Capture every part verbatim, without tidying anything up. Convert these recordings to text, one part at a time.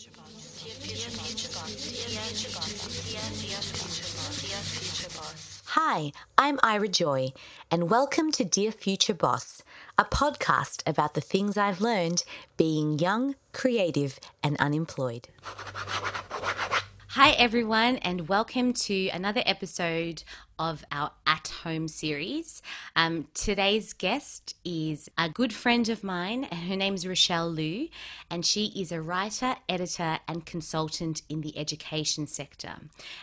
Future Boss. Dear Future Boss. Hi, I'm Ira Joy, and welcome to Dear Future Boss, a podcast about the things I've learned being young, creative, and unemployed. Hi everyone, and welcome to another episode of our At Home series. Um, today's guest is a good friend of mine, and her name's Rochelle Liu, and she is a writer, editor, and consultant in the education sector.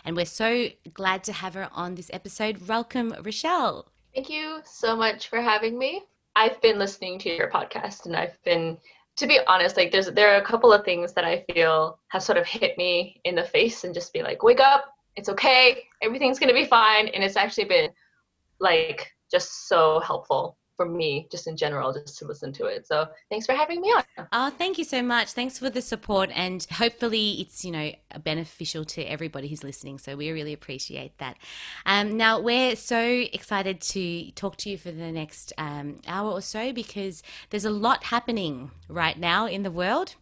And we're so glad to have her on this episode. Welcome, Rochelle. Thank you so much for having me. I've been listening to your podcast, and I've been To be honest, like there's there are a couple of things that I feel have sort of hit me in the face and just be like, wake up, it's okay, everything's gonna be fine. And it's actually been like just so helpful for me, just in general, just to listen to it. So thanks for having me on. Oh, thank you so much. Thanks for the support, and hopefully it's, you know, beneficial to everybody who's listening. So we really appreciate that. Um, now we're so excited to talk to you for the next um, hour or so, because there's a lot happening right now in the world.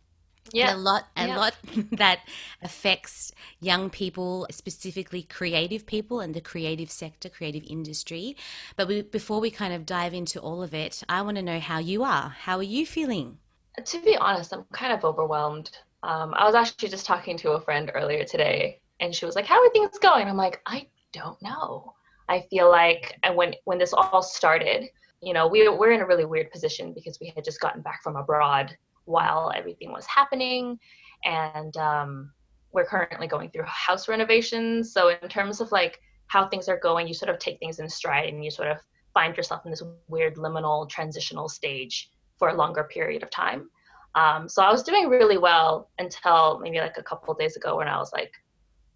Yeah, a lot, a yeah. lot that affects young people, specifically creative people and the creative sector, creative industry. But we, before we kind of dive into all of it, I want to know how you are. How are you feeling? To be honest, I'm kind of overwhelmed. Um, I was actually just talking to a friend earlier today, and she was like, "How are things going?" I'm like, "I don't know." I feel like when when this all started, you know, we we're in a really weird position because we had just gotten back from abroad while everything was happening, and um, we're currently going through house renovations. So in terms of like how things are going, you sort of take things in stride, and you sort of find yourself in this weird liminal transitional stage for a longer period of time. Um, so I was doing really well until maybe like a couple of days ago when I was like,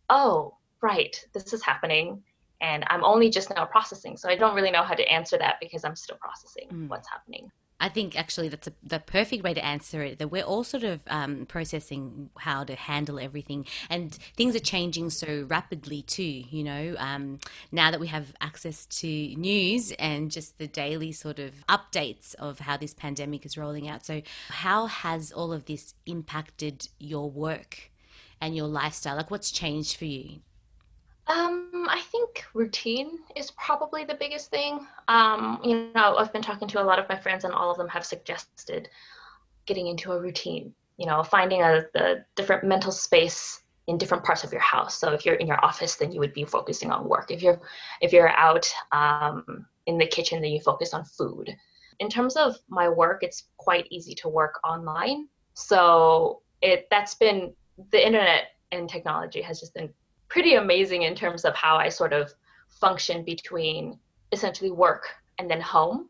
oh, right, this is happening. And I'm only just now processing. So I don't really know how to answer that because I'm still processing mm. what's happening. I think actually that's a, the perfect way to answer it, that we're all sort of um, processing how to handle everything, and things are changing so rapidly too, you know, um, now that we have access to news and just the daily sort of updates of how this pandemic is rolling out. So how has all of this impacted your work and your lifestyle? Like, what's changed for you? Um, I think routine is probably the biggest thing. Um, you know, I've been talking to a lot of my friends, and all of them have suggested getting into a routine, you know, finding a, a different mental space in different parts of your house. So if you're in your office, then you would be focusing on work. If you're, if you're out um, in the kitchen, then you focus on food. In terms of my work, it's quite easy to work online. So it, that's been, the internet and technology has just been pretty amazing in terms of how I sort of function between essentially work and then home.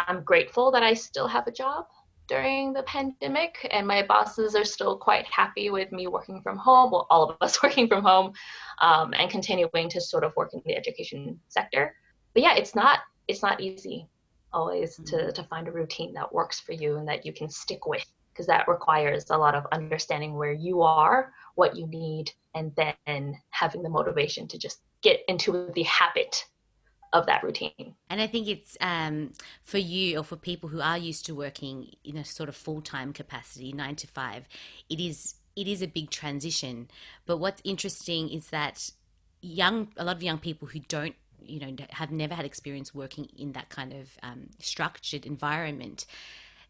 I'm grateful that I still have a job during the pandemic, and my bosses are still quite happy with me working from home, well, all of us working from home, um, and continuing to sort of work in the education sector. But yeah, it's not it's not easy always mm-hmm. to, to find a routine that works for you and that you can stick with, because that requires a lot of understanding where you are, what you need, and then having the motivation to just get into the habit of that routine. And I think it's um, for you, or for people who are used to working in a sort of full-time capacity, nine to five, it is it is a big transition. But what's interesting is that young, a lot of young people who don't, you know, have never had experience working in that kind of um, structured environment,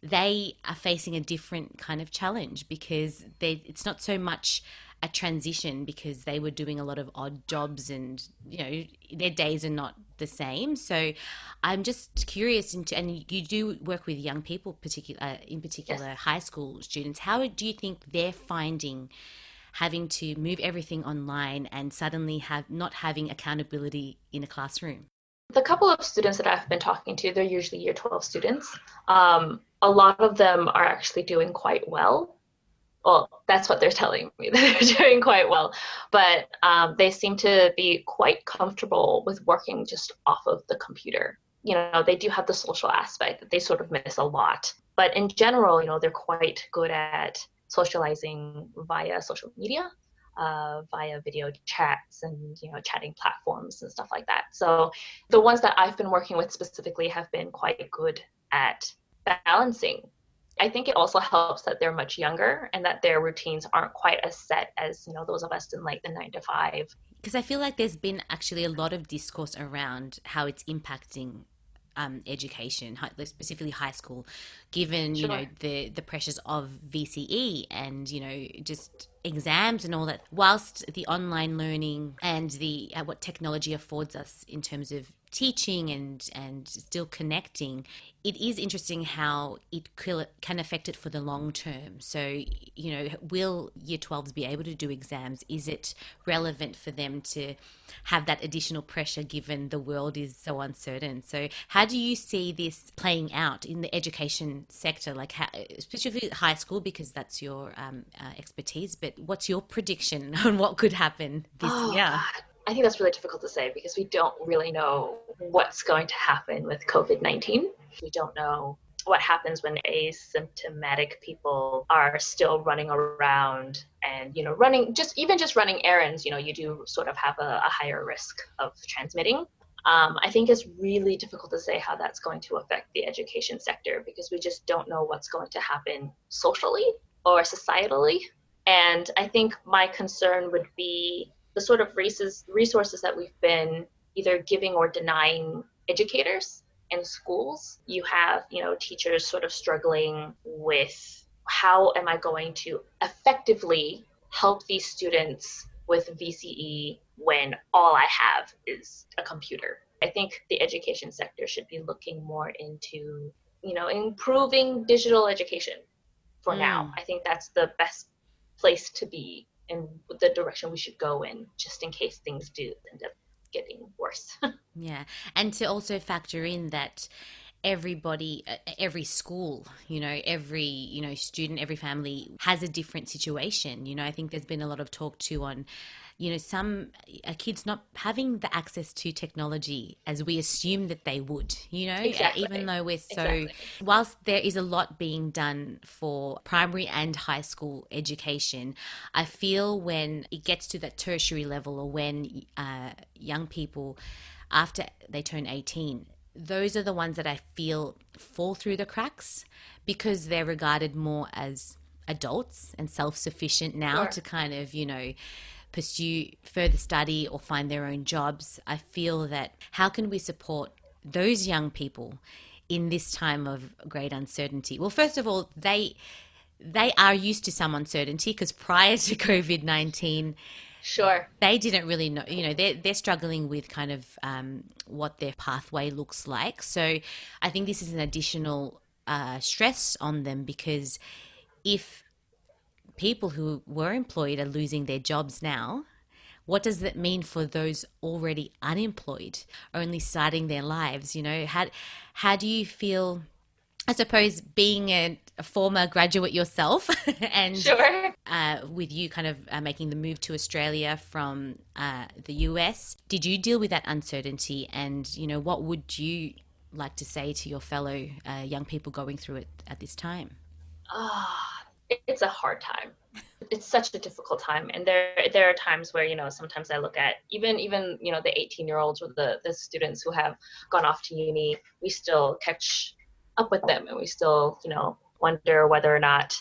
they are facing a different kind of challenge, because they, it's not so much a transition, because they were doing a lot of odd jobs, and, you know, their days are not the same. So I'm just curious, into, and you do work with young people, particular in particular yes. high school students. How do you think they're finding having to move everything online and suddenly have not having accountability in a classroom? The couple of students that I've been talking to, they're usually year twelve students. Um, a lot of them are actually doing quite well. Well, that's what they're telling me, that they're doing quite well. But um, they seem to be quite comfortable with working just off of the computer. You know, they do have the social aspect that they sort of miss a lot. But in general, you know, they're quite good at socializing via social media, uh, via video chats and, you know, chatting platforms and stuff like that. So the ones that I've been working with specifically have been quite good at balancing I think it also helps that they're much younger and that their routines aren't quite as set as, you know, those of us in like the nine to five. Because I feel like there's been actually a lot of discourse around how it's impacting um, education, specifically high school, given, sure. you know, the, the pressures of V C E and, you know, just exams and all that, whilst the online learning and the uh, what technology affords us in terms of teaching and and still connecting. It is interesting how it can affect it for the long term. So, you know, will year twelves be able to do exams? Is it relevant for them to have that additional pressure given the world is so uncertain? So how do you see this playing out in the education sector, like how, especially high school, because that's your um, uh, expertise, but what's your prediction on what could happen this oh, year? God. I think that's really difficult to say because we don't really know what's going to happen with COVID nineteen. We don't know what happens when asymptomatic people are still running around and, you know, running, just even just running errands, you know, you do sort of have a, a higher risk of transmitting. Um, I think it's really difficult to say how that's going to affect the education sector because we just don't know what's going to happen socially or societally. And I think my concern would be the sort of resources that we've been either giving or denying educators and schools. You have, you know, teachers sort of struggling with how am I going to effectively help these students with V C E when all I have is a computer. I think the education sector should be looking more into, you know, improving digital education for mm. now. I think that's the best place to be. And the direction we should go in, just in case things do end up getting worse. Yeah. And to also factor in that everybody, every school, you know, every, you know, student, every family has a different situation. You know, I think there's been a lot of talk too on, you know, some uh, kids not having the access to technology as we assume that they would, you know, exactly. even though we're so, exactly. whilst there is a lot being done for primary and high school education, I feel when it gets to that tertiary level or when uh, young people, after they turn eighteen, those are the ones that I feel fall through the cracks because they're regarded more as adults and self-sufficient now sure. to kind of, you know, pursue further study or find their own jobs. I feel that how can we support those young people in this time of great uncertainty? Well, first of all, they they are used to some uncertainty because prior to COVID nineteen, sure, they didn't really know, you know, they're, they're struggling with kind of um, what their pathway looks like. So I think this is an additional uh, stress on them because if people who were employed are losing their jobs now, what does that mean for those already unemployed, only starting their lives? You know, how how do you feel, I suppose, being a, a former graduate yourself and sure. uh, with you kind of uh, making the move to Australia from uh, the U S, did you deal with that uncertainty? And, you know, what would you like to say to your fellow uh, young people going through it at this time? Ah. Oh. It's a hard time. It's such a difficult time. And there there are times where, you know, sometimes I look at even, even you know, the eighteen-year-olds or the, the students who have gone off to uni, we still catch up with them and we still, you know, wonder whether or not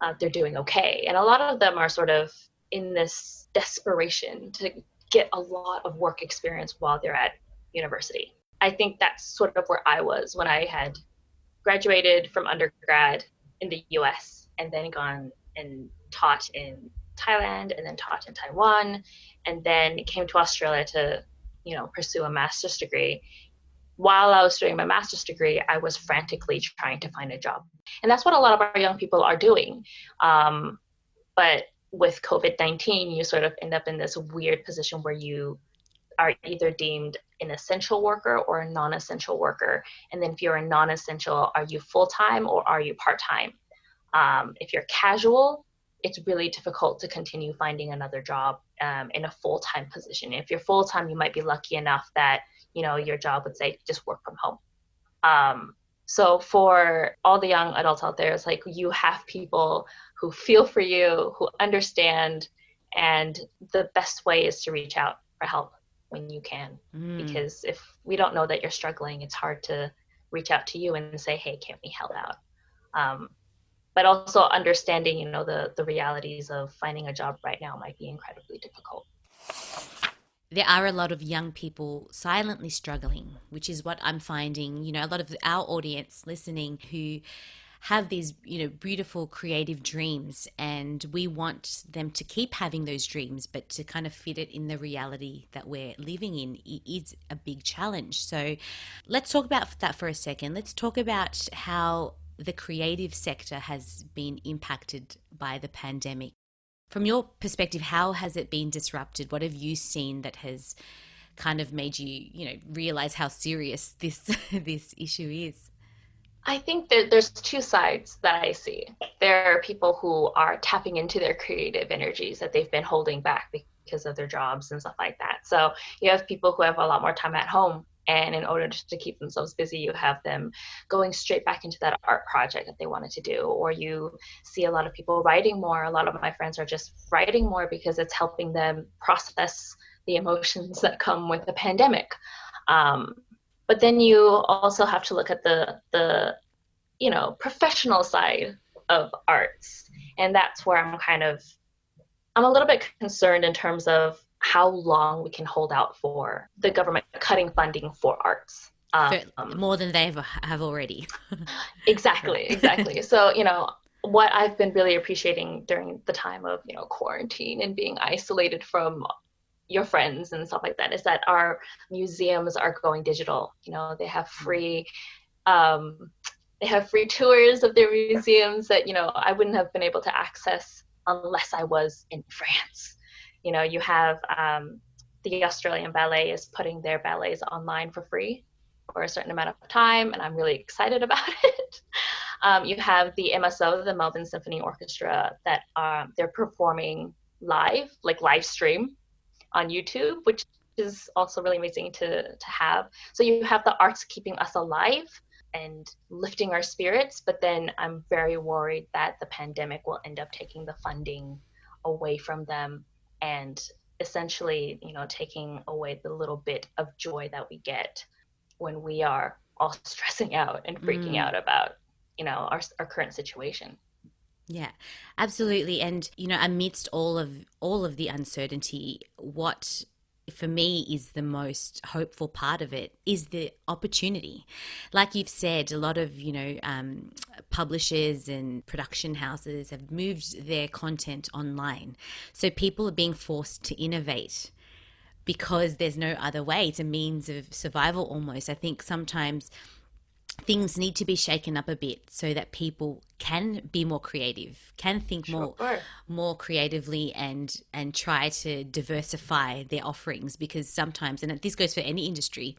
uh, they're doing okay. And a lot of them are sort of in this desperation to get a lot of work experience while they're at university. I think that's sort of where I was when I had graduated from undergrad in the U S and then gone and taught in Thailand and then taught in Taiwan and then came to Australia to, you know, pursue a master's degree. While I was doing my master's degree, I was frantically trying to find a job. And that's what a lot of our young people are doing. Um, but with COVID nineteen, you sort of end up in this weird position where you are either deemed an essential worker or a non-essential worker. And then if you're a non-essential, are you full-time or are you part-time? Um, if you're casual, it's really difficult to continue finding another job um, in a full-time position. If you're full-time, you might be lucky enough that, you know, your job would say just work from home. Um, so for all the young adults out there, it's like you have people who feel for you, who understand, and the best way is to reach out for help when you can. Mm. Because if we don't know that you're struggling, it's hard to reach out to you and say, hey, can we help out? Um, but also understanding, you know, the, the realities of finding a job right now might be incredibly difficult. There are a lot of young people silently struggling, which is what I'm finding, you know, a lot of our audience listening who have these, you know, beautiful creative dreams, and we want them to keep having those dreams, but to kind of fit it in the reality that we're living in is a big challenge. So let's talk about that for a second. Let's talk about how the creative sector has been impacted by the pandemic. From your perspective, how has it been disrupted? What have you seen that has kind of made you, you know, realize how serious this this issue is? I think that there's two sides that I see. There are people who are tapping into their creative energies that they've been holding back because of their jobs and stuff like that. So you have people who have a lot more time at home, and in order to keep themselves busy, you have them going straight back into that art project that they wanted to do. Or you see a lot of people writing more. A lot of my friends are just writing more because it's helping them process the emotions that come with the pandemic. Um, but then you also have to look at the, the, you know, professional side of arts. And that's where I'm kind of, I'm a little bit concerned in terms of how long we can hold out for the government cutting funding for arts. Um, so more than they have already. Exactly, exactly. So, you know, what I've been really appreciating during the time of, you know, quarantine and being isolated from your friends and stuff like that is that our museums are going digital. You know, they have free, um, they have free tours of their museums that, you know, I wouldn't have been able to access unless I was in France. You know, you have um, the Australian Ballet is putting their ballets online for free for a certain amount of time, and I'm really excited about it. Um, you have the M S O, the Melbourne Symphony Orchestra, that um, they're performing live, like live stream on YouTube, which is also really amazing to, to have. So you have the arts keeping us alive and lifting our spirits, but then I'm very worried that the pandemic will end up taking the funding away from them, and essentially, you know, taking away the little bit of joy that we get when we are all stressing out and freaking mm. out about, you know, our our current situation. Yeah, absolutely. And, you know, amidst all of all of the uncertainty, what for me is the most hopeful part of it is the opportunity. Like you've said, a lot of, you know, um, publishers and production houses have moved their content online. So people are being forced to innovate because there's no other way. It's a means of survival almost. I think sometimes things need to be shaken up a bit so that people can be more creative, can think sure. more more creatively and and try to diversify their offerings, because sometimes, and this goes for any industry,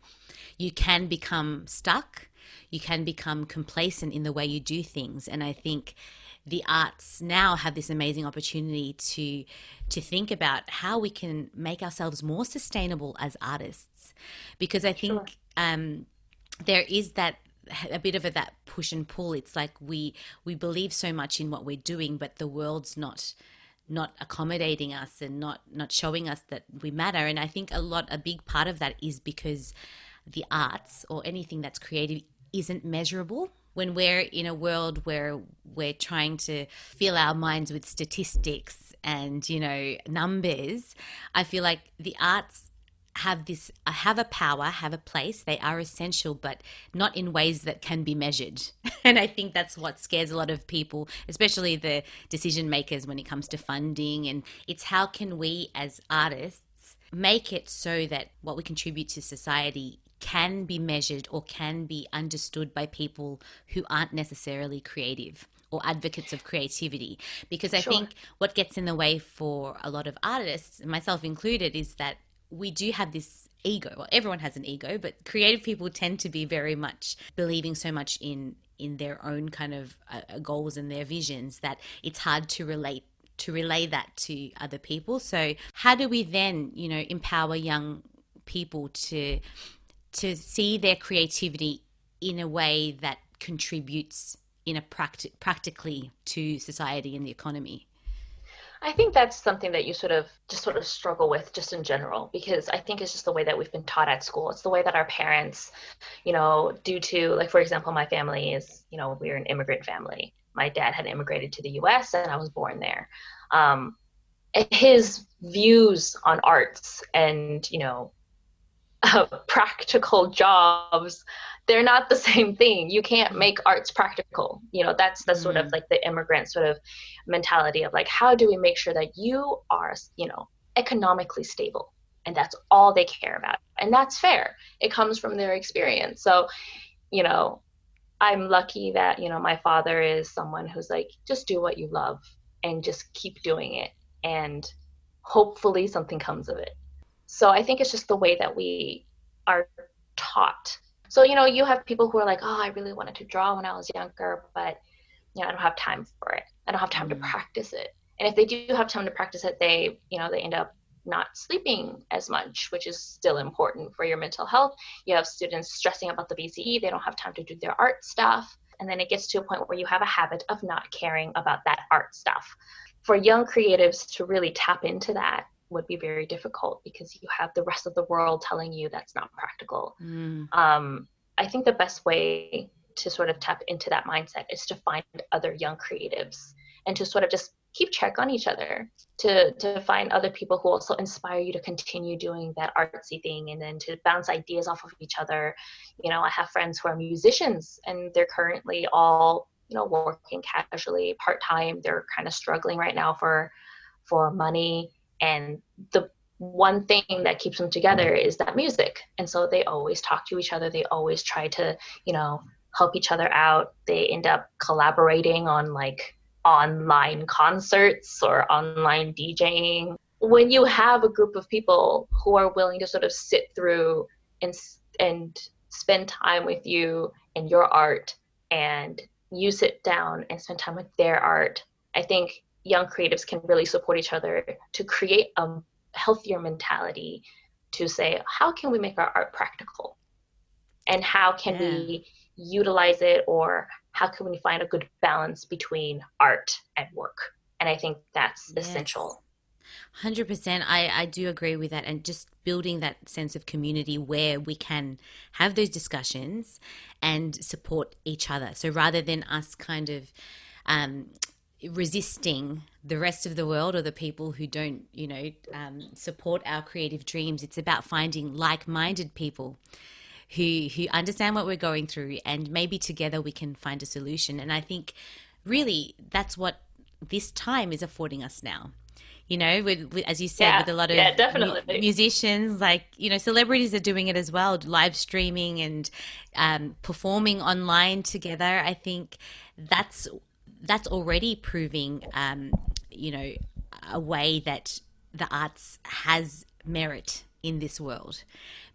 you can become stuck, you can become complacent in the way you do things. And I think the arts now have this amazing opportunity to to think about how we can make ourselves more sustainable as artists, because I think sure. um, there is that a bit of a that push and pull. It's like we we believe so much in what we're doing, but the world's not not accommodating us and not not showing us that we matter. And I think a lot a big part of that is because the arts or anything that's creative isn't measurable. When we're in a world where we're trying to fill our minds with statistics and, you know, numbers, I feel like the arts have this have a power, have a place. They are essential, but not in ways that can be measured. And I think that's what scares a lot of people, especially the decision makers when it comes to funding. And it's how can we as artists make it so that what we contribute to society can be measured or can be understood by people who aren't necessarily creative or advocates of creativity. Because I sure. think what gets in the way for a lot of artists, myself included, is that we do have this ego. Well, everyone has an ego, but creative people tend to be very much believing so much in in their own kind of uh, goals and their visions that it's hard to relate to relay that to other people. So how do we then, you know, empower young people to to see their creativity in a way that contributes in a practi- practically to society and the economy? I think that's something that you sort of just sort of struggle with just in general, because I think it's just the way that we've been taught at school. It's the way that our parents, you know, due to, like, for example, my family is, you know, we're an immigrant family. my dad had immigrated to the U S and I was born there. Um, his views on arts and, you know, uh, practical jobs, they're not the same thing. You can't make arts practical. You know, that's the mm-hmm. sort of like the immigrant sort of mentality of like, how do we make sure that you are, you know, economically stable? And that's all they care about. And that's fair. It comes from their experience. So, you know, I'm lucky that, you know, my father is someone who's like, just do what you love and just keep doing it. And hopefully something comes of it. So I think it's just the way that we are taught. So, you know, you have people who are like, oh, I really wanted to draw when I was younger, but, you know, I don't have time for it. I don't have time to practice it. And if they do have time to practice it, they, you know, they end up not sleeping as much, which is still important for your mental health. You have students stressing about the V C E. They don't have time to do their art stuff. And then it gets to a point where you have a habit of not caring about that art stuff. For young creatives to really tap into that would be very difficult because you have the rest of the world telling you that's not practical. Mm. Um, I think the best way to sort of tap into that mindset is to find other young creatives and to sort of just keep check on each other, to to find other people who also inspire you to continue doing that artsy thing, and then to bounce ideas off of each other. You know, I have friends who are musicians and they're currently all, you know, working casually part-time. They're kind of struggling right now for for money. And the one thing that keeps them together is that music. And so they always talk to each other. They always try to, you know, help each other out. They end up collaborating on like online concerts or online DJing. When you have a group of people who are willing to sort of sit through and and spend time with you and your art, and you sit down and spend time with their art, I think young creatives can really support each other to create a healthier mentality to say, how can we make our art practical? And how can yeah. we utilize it, or how can we find a good balance between art and work? And I think that's yes. essential. one hundred percent. I, I do agree with that. And just building that sense of community where we can have those discussions and support each other. So rather than us kind of um, resisting the rest of the world or the people who don't, you know, um, support our creative dreams, it's about finding like-minded people who who understand what we're going through, and maybe together we can find a solution. And I think really that's what this time is affording us now. You know, with, with, as you said, yeah, with a lot of yeah, mu- musicians, like, you know, celebrities are doing it as well, live streaming and um, performing online together. I think that's that's already proving, um, you know, a way that the arts has merit in this world,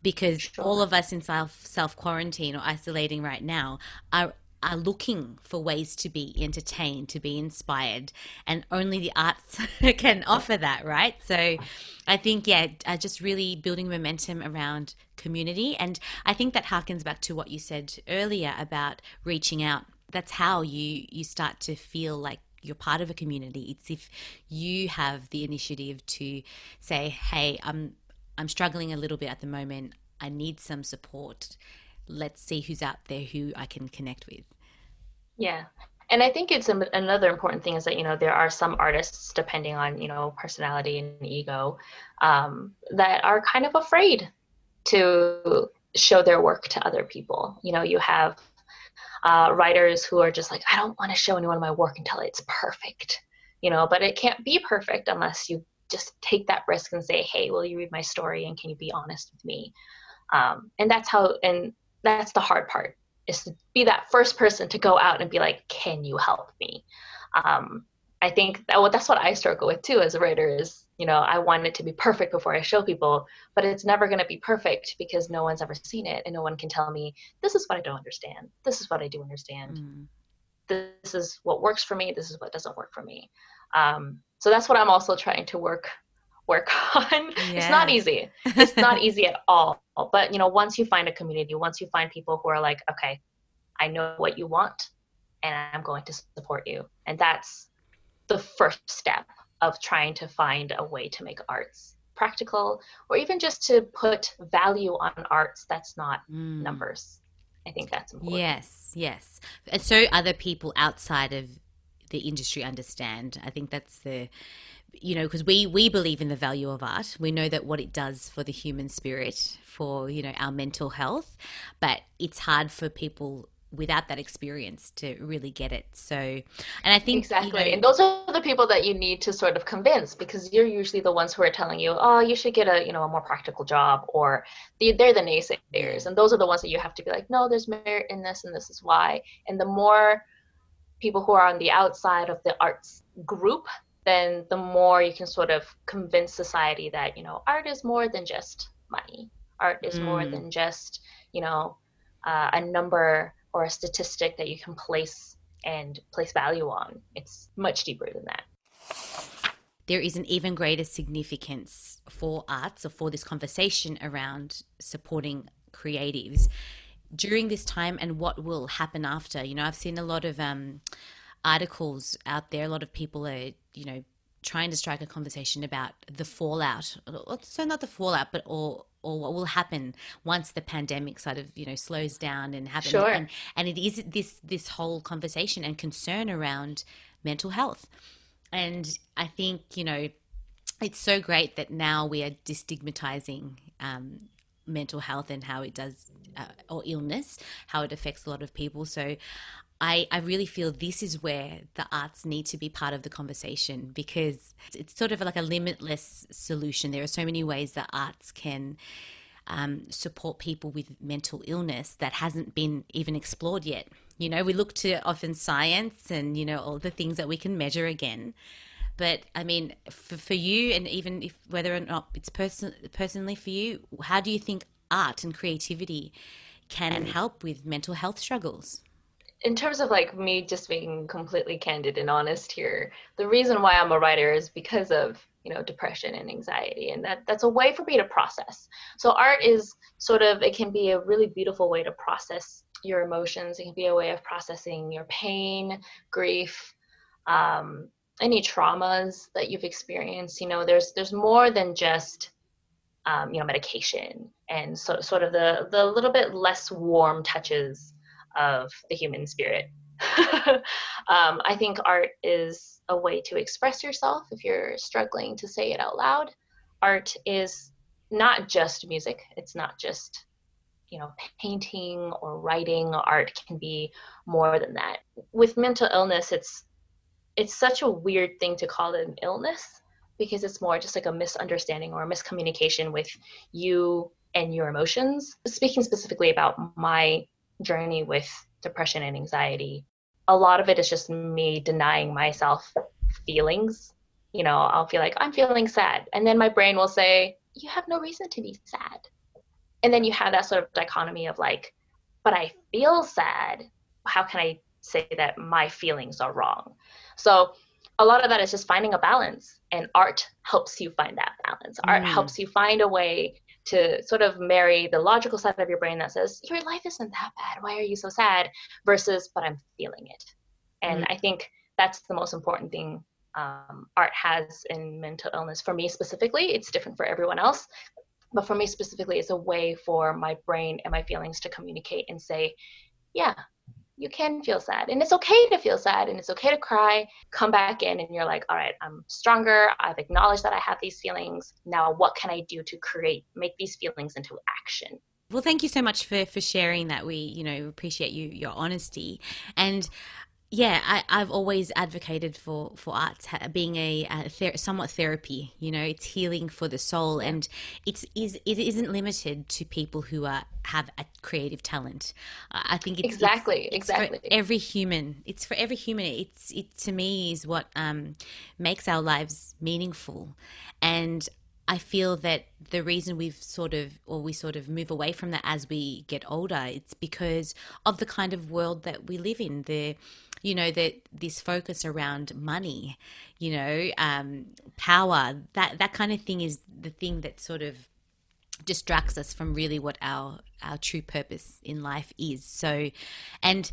because sure. all of us in self, self-quarantine or isolating right now are are looking for ways to be entertained, to be inspired, and only the arts can offer that, right? So I think, yeah, uh, just really building momentum around community. And I think that harkens back to what you said earlier about reaching out. That's how you, you start to feel like you're part of a community. It's if you have the initiative to say, hey, I'm, I'm struggling a little bit at the moment. I need some support. Let's see who's out there who I can connect with. Yeah. And I think it's a, another important thing is that, you know, there are some artists, depending on, you know, personality and ego, um, that are kind of afraid to show their work to other people. You know, you have uh, writers who are just like, I don't want to show anyone my work until it's perfect, you know, but it can't be perfect unless you just take that risk and say, hey, will you read my story? And can you be honest with me? Um, and that's how, and that's the hard part, is to be that first person to go out and be like, can you help me? Um, I think that, well, that's what I struggle with too as a writer is, you know, I want it to be perfect before I show people, but it's never going to be perfect because no one's ever seen it. And no one can tell me, this is what I don't understand. This is what I do understand. Mm. This is what works for me. This is what doesn't work for me. Um, so that's what I'm also trying to work work on. Yeah. It's not easy. It's not easy at all. But, you know, once you find a community, once you find people who are like, okay, I know what you want and I'm going to support you. And that's the first step of trying to find a way to make arts practical, or even just to put value on arts that's not mm. numbers. I think that's important. Yes, yes. And so other people outside of the industry understand. I think that's the, you know, because we, we believe in the value of art. We know that what it does for the human spirit, for, you know, our mental health, but it's hard for people without that experience to really get it. So, and I think exactly, you know, and those are the people that you need to sort of convince, because you're usually the ones who are telling you, oh, you should get a, you know, a more practical job, or they're the naysayers, and those are the ones that you have to be like, no, there's merit in this, and this is why. And the more people who are on the outside of the arts group, then the more you can sort of convince society that, you know, art is more than just money. Art is mm. more than just, you know, uh, a number or a statistic that you can place and place value on. It's much deeper than that. There is an even greater significance for arts, or for this conversation around supporting creatives during this time, and what will happen after. You know, I've seen a lot of um, articles out there. A lot of people are, you know, trying to strike a conversation about the fallout. So not the fallout, but or. or what will happen once the pandemic sort of, you know, slows down and happens. Sure. And, and it is this, this whole conversation and concern around mental health. And I think, you know, it's so great that now we are destigmatizing um, mental health and how it does, uh, or illness, how it affects a lot of people. So I, I really feel this is where the arts need to be part of the conversation, because it's sort of like a limitless solution. There are so many ways that arts can um, support people with mental illness that hasn't been even explored yet. You know, we look to often science and, you know, all the things that we can measure again. But I mean, for, for you, and even if whether or not it's person, personally for you, how do you think art and creativity can help with mental health struggles? In terms of like me just being completely candid and honest here, the reason why I'm a writer is because of, you know, depression and anxiety, and that that's a way for me to process. So art is sort of, it can be a really beautiful way to process your emotions. It can be a way of processing your pain, grief, um, any traumas that you've experienced. You know, there's there's more than just um, you know, medication and so, sort of the the little bit less warm touches of the human spirit. um, I think art is a way to express yourself if you're struggling to say it out loud. Art is not just music. It's not just, you know, painting or writing. Art can be more than that. With mental illness, it's it's such a weird thing to call it an illness, because it's more just like a misunderstanding or a miscommunication with you and your emotions. Speaking specifically about my journey with depression and anxiety, a lot of it is just me denying myself feelings. You know, I'll feel like I'm feeling sad, and then my brain will say, you have no reason to be sad. And then you have that sort of dichotomy of like, but I feel sad, how can I say that my feelings are wrong? So a lot of that is just finding a balance, and art helps you find that balance. Art mm. helps you find a way to sort of marry the logical side of your brain that says, your life isn't that bad, why are you so sad? Versus, but I'm feeling it. And mm-hmm. I think that's the most important thing um, art has in mental illness. For me specifically, it's different for everyone else, but for me specifically, it's a way for my brain and my feelings to communicate and say, yeah, you can feel sad, and it's okay to feel sad, and it's okay to cry. Come back in and you're like, all right, I'm stronger. I've acknowledged that I have these feelings. Now what can I do to create, make these feelings into action? Well, thank you so much for, for sharing that. We, you know, appreciate you, your honesty. And yeah, I, I've always advocated for, for arts being a, a ther- somewhat therapy, you know, it's healing for the soul, and it's, is it isn't limited to people who are, have a creative talent. Uh, I think it's exactly, it's, it's exactly for every human. It's for every human. It's, it to me is what um, makes our lives meaningful. And I feel that the reason we've sort of, or we sort of move away from that as we get older, it's because of the kind of world that we live in. The, you know, that this focus around money, you know, um, power, that, that kind of thing is the thing that sort of distracts us from really what our, our true purpose in life is. So, and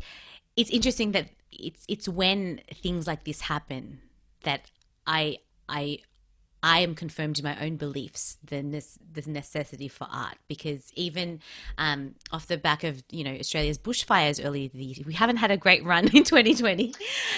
it's interesting that it's, it's when things like this happen that I, I, I am confirmed in my own beliefs, the, ne- the necessity for art, because even um, off the back of, you know, Australia's bushfires earlier, we haven't had a great run in twenty twenty.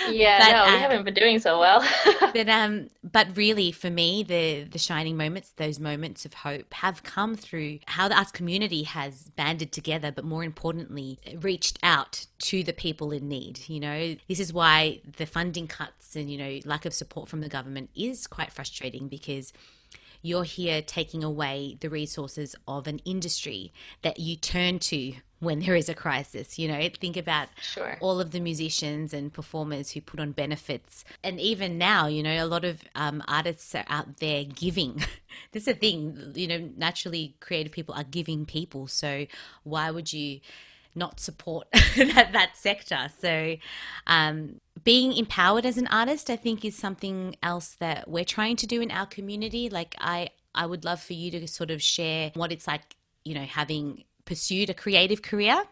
Yeah, but, no, we um, haven't been doing so well. but um, but really, for me, the the shining moments, those moments of hope, have come through how the arts community has banded together, but more importantly, reached out to the people in need. You know, this is why the funding cuts and, you know, lack of support from the government is quite frustrating, because you're here taking away the resources of an industry that you turn to when there is a crisis. You know, think about sure. all of the musicians and performers who put on benefits. And even now, you know, a lot of um, artists are out there giving. This is a thing, you know, naturally creative people are giving people. So why would you not support that, that sector? So um, being empowered as an artist, I think, is something else that we're trying to do in our community. Like I, I would love for you to sort of share what it's like, you know, having pursued a creative career,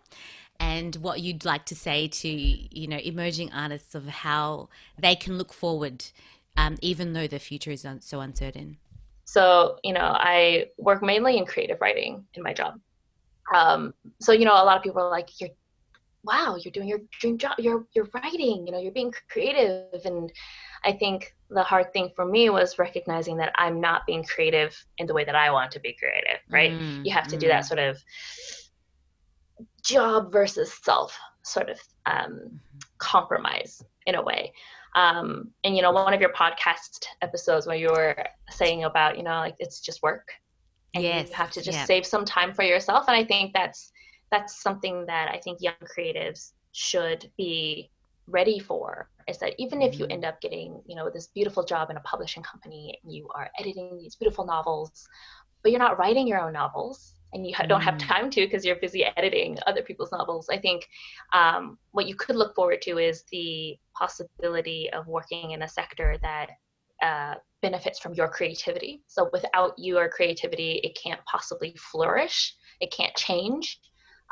and what you'd like to say to, you know, emerging artists of how they can look forward, um, even though the future is un- so uncertain. So, you know, I work mainly in creative writing in my job. Um, so, you know, a lot of people are like, you're, wow, you're doing your dream job. You're, you're writing, you know, you're being creative. And I think the hard thing for me was recognizing that I'm not being creative in the way that I want to be creative, right? Mm, you have to mm. do that sort of job versus self sort of um, compromise in a way. Um, and, you know, one of your podcast episodes where you were saying about, you know, like it's just work. And yes, you have to just yeah. save some time for yourself. And I think that's that's something that I think young creatives should be ready for, is that even mm-hmm. if you end up getting, you know, this beautiful job in a publishing company, and you are editing these beautiful novels, but you're not writing your own novels, and you mm-hmm. don't have time to because you're busy editing other people's novels. I think um, what you could look forward to is the possibility of working in a sector that uh, benefits from your creativity. So without your creativity, it can't possibly flourish. It can't change.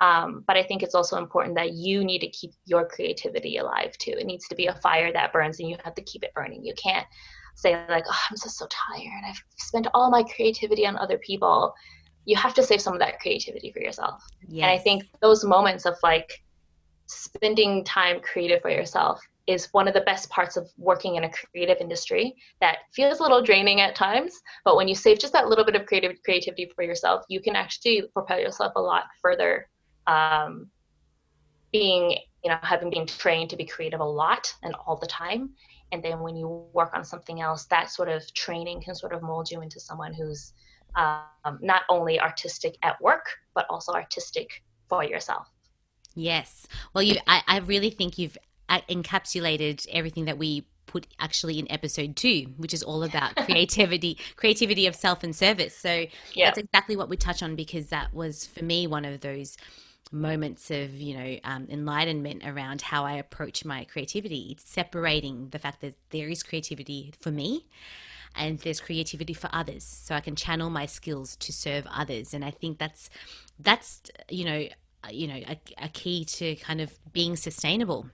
Um, but I think it's also important that you need to keep your creativity alive too. It needs to be a fire that burns, and you have to keep it burning. You can't say like, oh, I'm just so tired. I've spent all my creativity on other people. You have to save some of that creativity for yourself. Yes. And I think those moments of like spending time creative for yourself is one of the best parts of working in a creative industry that feels a little draining at times. But when you save just that little bit of creative creativity for yourself, you can actually propel yourself a lot further. Um, being, you know, having been trained to be creative a lot and all the time. And then when you work on something else, that sort of training can sort of mold you into someone who's um, not only artistic at work, but also artistic for yourself. Yes. Well, you, I, I really think you've encapsulated everything that we put actually in episode two, which is all about creativity, creativity of self and service. So yeah. that's exactly what we touch on, because that was for me one of those moments of, you know, um, enlightenment around how I approach my creativity. It's separating the fact that there is creativity for me and there's creativity for others, so I can channel my skills to serve others. And I think that's, that's, you know, you know, a, a key to kind of being sustainable.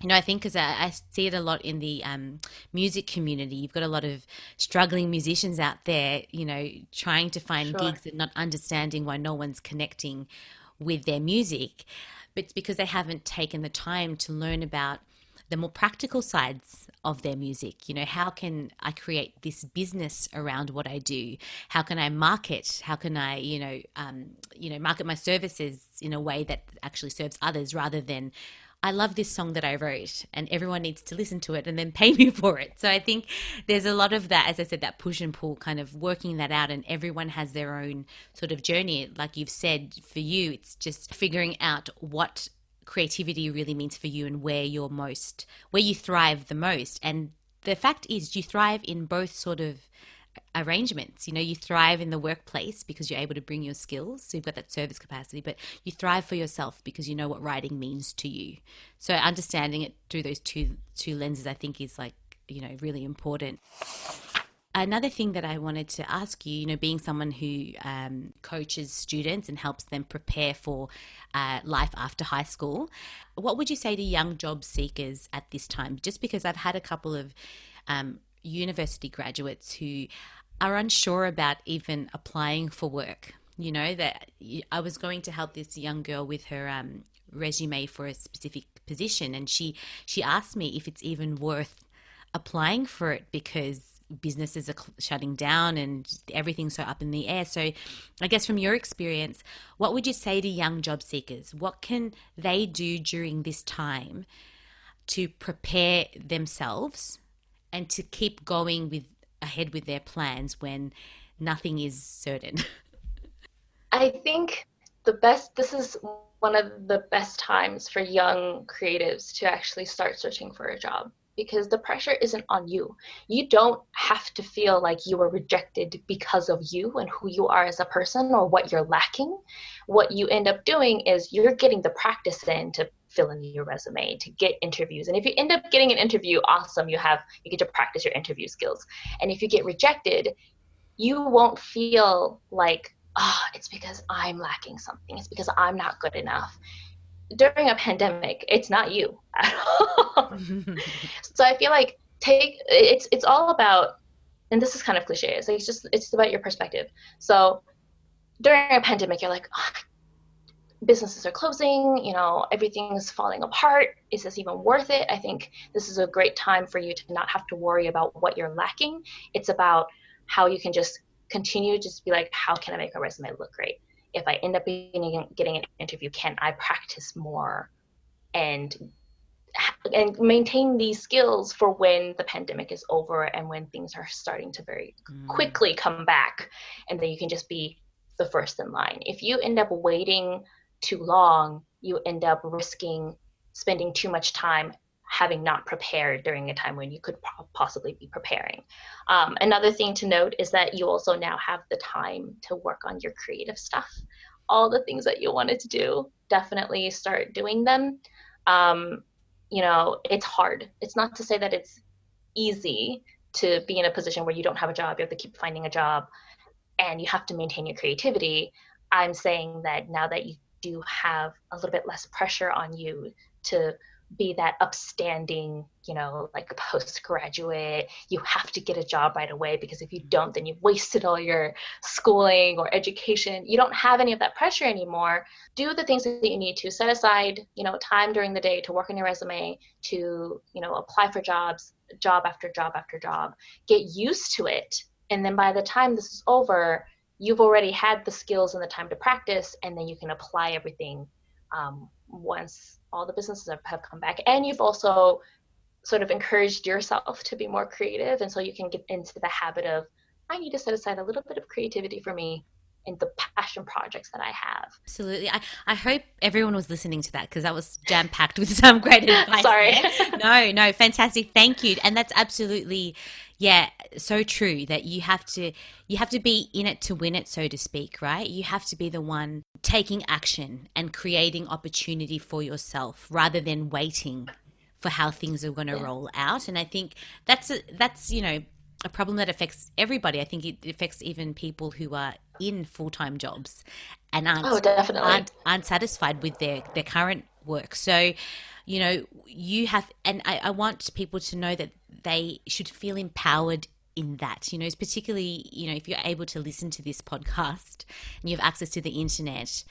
You know, I think because I, I see it a lot in the um, music community. You've got a lot of struggling musicians out there, you know, trying to find sure. gigs and not understanding why no one's connecting with their music. But it's because they haven't taken the time to learn about the more practical sides of their music. You know, how can I create this business around what I do? How can I market? How can I, you know, um, you know, market my services in a way that actually serves others, rather than, I love this song that I wrote and everyone needs to listen to it and then pay me for it. So I think there's a lot of that, as I said, that push and pull, kind of working that out, and everyone has their own sort of journey. Like you've said, for you, it's just figuring out what creativity really means for you and where you're most, where you thrive the most. And the fact is, you thrive in both sort of arrangements. You know, you thrive in the workplace because you're able to bring your skills, so you've got that service capacity, but you thrive for yourself because you know what writing means to you. So understanding it through those two two lenses, I think, is like, you know, really important. Another thing that I wanted to ask you, you know, being someone who um, coaches students and helps them prepare for uh, life after high school, what would you say to young job seekers at this time? Just because I've had a couple of um university graduates who are unsure about even applying for work. You know, that I was going to help this young girl with her um, resume for a specific position, and she she asked me if it's even worth applying for it because businesses are shutting down and everything's so up in the air. So I guess from your experience, what would you say to young job seekers? What can they do during this time to prepare themselves and to keep going with ahead with their plans when nothing is certain? I think the best, this is one of the best times for young creatives to actually start searching for a job, because the pressure isn't on you. You don't have to feel like you were rejected because of you and who you are as a person or what you're lacking. What you end up doing is you're getting the practice in to fill in your resume, to get interviews. And if you end up getting an interview, awesome, you have, you get to practice your interview skills. And if you get rejected, you won't feel like, oh, it's because I'm lacking something. It's because I'm not good enough. During a pandemic, it's not you at all. So I feel like take it's it's all about, and this is kind of cliche, it's like it's just it's about your perspective. So during a pandemic, you're like, oh, businesses are closing, you know, everything is falling apart. Is this even worth it? I think this is a great time for you to not have to worry about what you're lacking. It's about how you can just continue to be like, how can I make my resume look great? If I end up getting, getting an interview, can I practice more and and maintain these skills for when the pandemic is over and when things are starting to very mm. quickly come back, and then you can just be the first in line. If you end up waiting too long, you end up risking spending too much time having not prepared during a time when you could possibly be preparing. Um, another thing to note is that you also now have the time to work on your creative stuff. All the things that you wanted to do, definitely start doing them. Um, you know, it's hard. It's not to say that it's easy to be in a position where you don't have a job, you have to keep finding a job, and you have to maintain your creativity. I'm saying that now that you do have a little bit less pressure on you to be that upstanding, you know, like postgraduate, you have to get a job right away, because if you don't, then you've wasted all your schooling or education. You don't have any of that pressure anymore. Do the things that you need to. Set aside, you know, time during the day to work on your resume, to, you know, apply for jobs, job after job after job. Get used to it. And then by the time this is over, you've already had the skills and the time to practice, and then you can apply everything um, once all the businesses have, have come back. And you've also sort of encouraged yourself to be more creative. And so you can get into the habit of, I need to set aside a little bit of creativity for me in the passion projects that I have. Absolutely. I, I hope everyone was listening to that, because that was jam-packed with some great advice. Sorry. There. No, no, fantastic. Thank you. And that's absolutely, yeah, so true, that you have to you have to be in it to win it, so to speak, right? You have to be the one taking action and creating opportunity for yourself rather than waiting for how things are going to yeah. roll out. And I think that's a, that's, you know, a problem that affects everybody. I think it affects even people who are in full-time jobs and aren't, oh, definitely. aren't aren't satisfied with their, their current work. So, you know, you have, and I, I want people to know that they should feel empowered in that, you know, particularly, you know, if you're able to listen to this podcast and you have access to the internet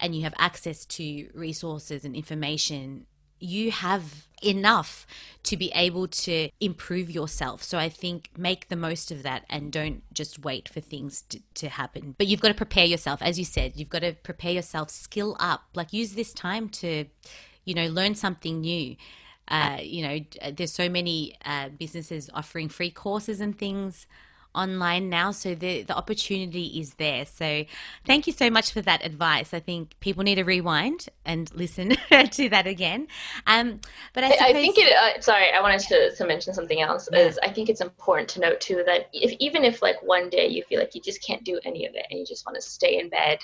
and you have access to resources and information, you have enough to be able to improve yourself. So I think make the most of that and don't just wait for things to, to happen. But you've got to prepare yourself. As you said, you've got to prepare yourself, skill up, like use this time to, you know, learn something new. Uh, you know, there's so many uh, businesses offering free courses and things online now. So the, the opportunity is there. So thank you so much for that advice. I think people need to rewind and listen to that again. Um, but I, suppose... I think it, uh, sorry, I wanted to, to mention something else yeah. is I think it's important to note too, that if, even if like one day you feel like you just can't do any of it and you just want to stay in bed,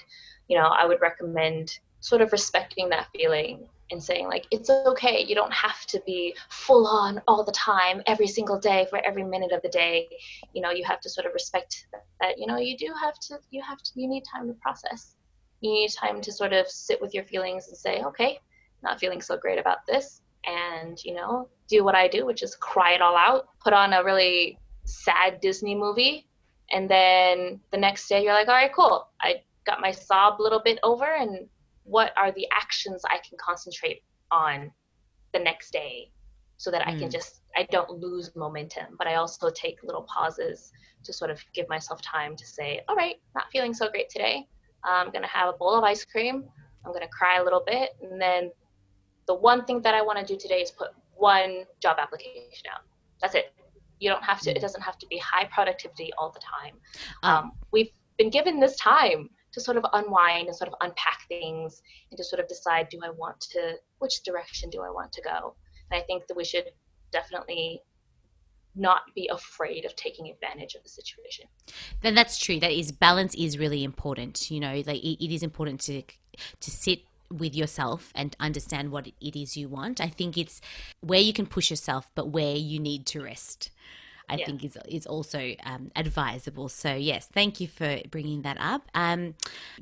you know, I would recommend sort of respecting that feeling and saying like, it's okay. You don't have to be full on all the time, every single day for every minute of the day. You know, you have to sort of respect that, you know, you do have to, you have to, you need time to process. You need time to sort of sit with your feelings and say, okay, not feeling so great about this. And, you know, do what I do, which is cry it all out, put on a really sad Disney movie. And then the next day you're like, all right, cool. I got my sob a little bit over, and what are the actions I can concentrate on the next day so that mm. I can just, I don't lose momentum, but I also take little pauses to sort of give myself time to say, all right, not feeling so great today. I'm going to have a bowl of ice cream. I'm going to cry a little bit. And then the one thing that I want to do today is put one job application out. That's it. You don't have to, it doesn't have to be high productivity all the time. Um, we've been given this time to sort of unwind and sort of unpack things and to sort of decide, do I want to, which direction do I want to go? And I think that we should definitely not be afraid of taking advantage of the situation. Then that's true. That is, balance is really important. You know, like it, it is important to to sit with yourself and understand what it is you want. I think it's where you can push yourself, but where you need to rest, I yeah. think is is also um, advisable. So yes, thank you for bringing that up. Um,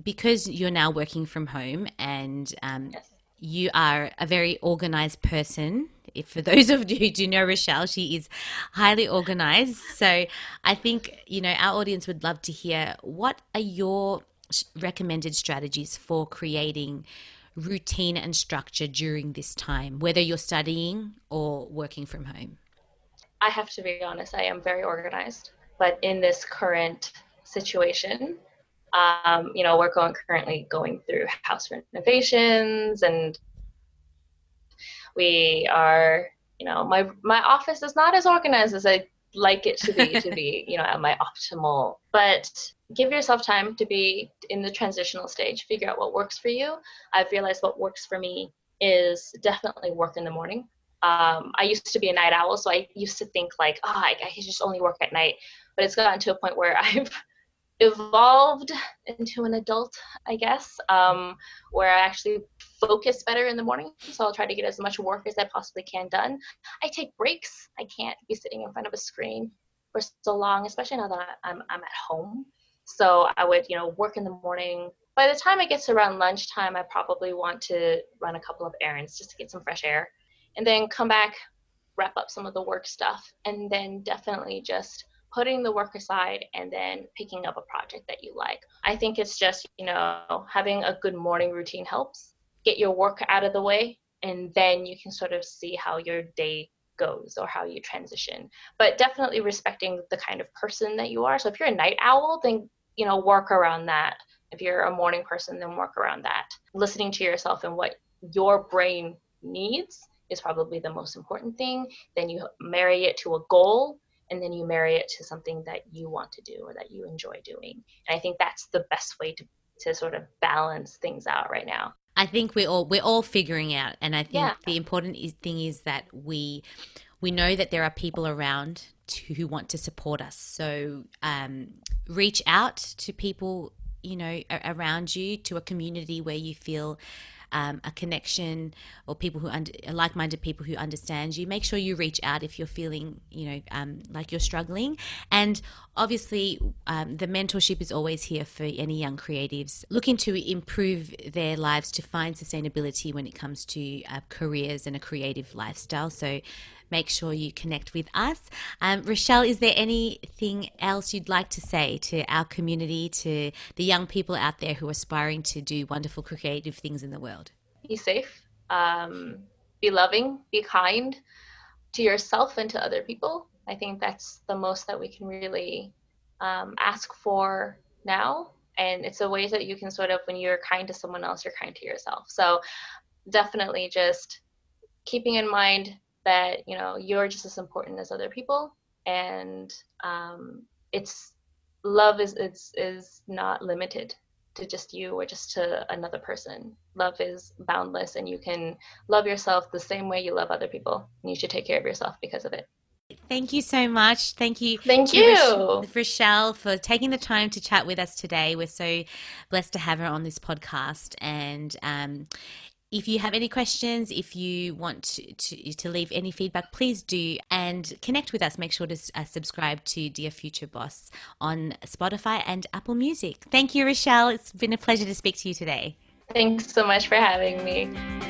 because you're now working from home, and um, yes. you are a very organized person. If for those of you who do know Rochelle, she is highly organized. So I think, you know, our audience would love to hear, what are your recommended strategies for creating routine and structure during this time, whether you're studying or working from home? I have to be honest, I am very organized, but in this current situation, um, you know, we're going, currently going through house renovations, and we are, you know, my my office is not as organized as I like it to be, to be, you know, at my optimal. But give yourself time to be in the transitional stage. Figure out what works for you. I've realized what works for me is definitely work in the morning. Um, I used to be a night owl, so I used to think like, oh, I, I can just only work at night. But it's gotten to a point where I've evolved into an adult, I guess, um, where I actually focus better in the morning. So I'll try to get as much work as I possibly can done. I take breaks. I can't be sitting in front of a screen for so long, especially now that I'm I'm at home. So I would, you know, work in the morning. By the time it gets around lunchtime, I probably want to run a couple of errands just to get some fresh air, and then come back, wrap up some of the work stuff, and then definitely just putting the work aside and then picking up a project that you like. I think it's just, you know, having a good morning routine helps. Get your work out of the way, and then you can sort of see how your day goes or how you transition. But definitely respecting the kind of person that you are. So if you're a night owl, then, you know, work around that. If you're a morning person, then work around that. Listening to yourself and what your brain needs is probably the most important thing. Then you marry it to a goal, and then you marry it to something that you want to do or that you enjoy doing. And I think that's the best way to, to sort of balance things out right now. I think we're all, we're all figuring out. And I think yeah. the important is, thing is that we we know that there are people around to, who want to support us. So um, reach out to people, you know, around you, to a community where you feel Um, a connection, or people who under, like-minded people who understand you. Make sure you reach out if you're feeling, you know, um, like you're struggling. And obviously um, the mentorship is always here for any young creatives looking to improve their lives, to find sustainability when it comes to uh, careers and a creative lifestyle. So make sure you connect with us. Um, Rochelle, is there anything else you'd like to say to our community, to the young people out there who are aspiring to do wonderful creative things in the world? Be safe, um, be loving, be kind to yourself and to other people. I think that's the most that we can really um, ask for now. And it's a way that you can sort of, when you're kind to someone else, you're kind to yourself. So definitely just keeping in mind that, you know, you're just as important as other people, and um, it's love is it's is not limited to just you or just to another person. Love is boundless, and you can love yourself the same way you love other people, and you should take care of yourself because of it. Thank you so much. Thank you. Thank you, Rochelle, Rochelle, for taking the time to chat with us today. We're so blessed to have her on this podcast. And um if you have any questions, if you want to, to, to leave any feedback, please do, and connect with us. Make sure to uh, subscribe to Dear Future Boss on Spotify and Apple Music. Thank you, Rochelle. It's been a pleasure to speak to you today. Thanks so much for having me.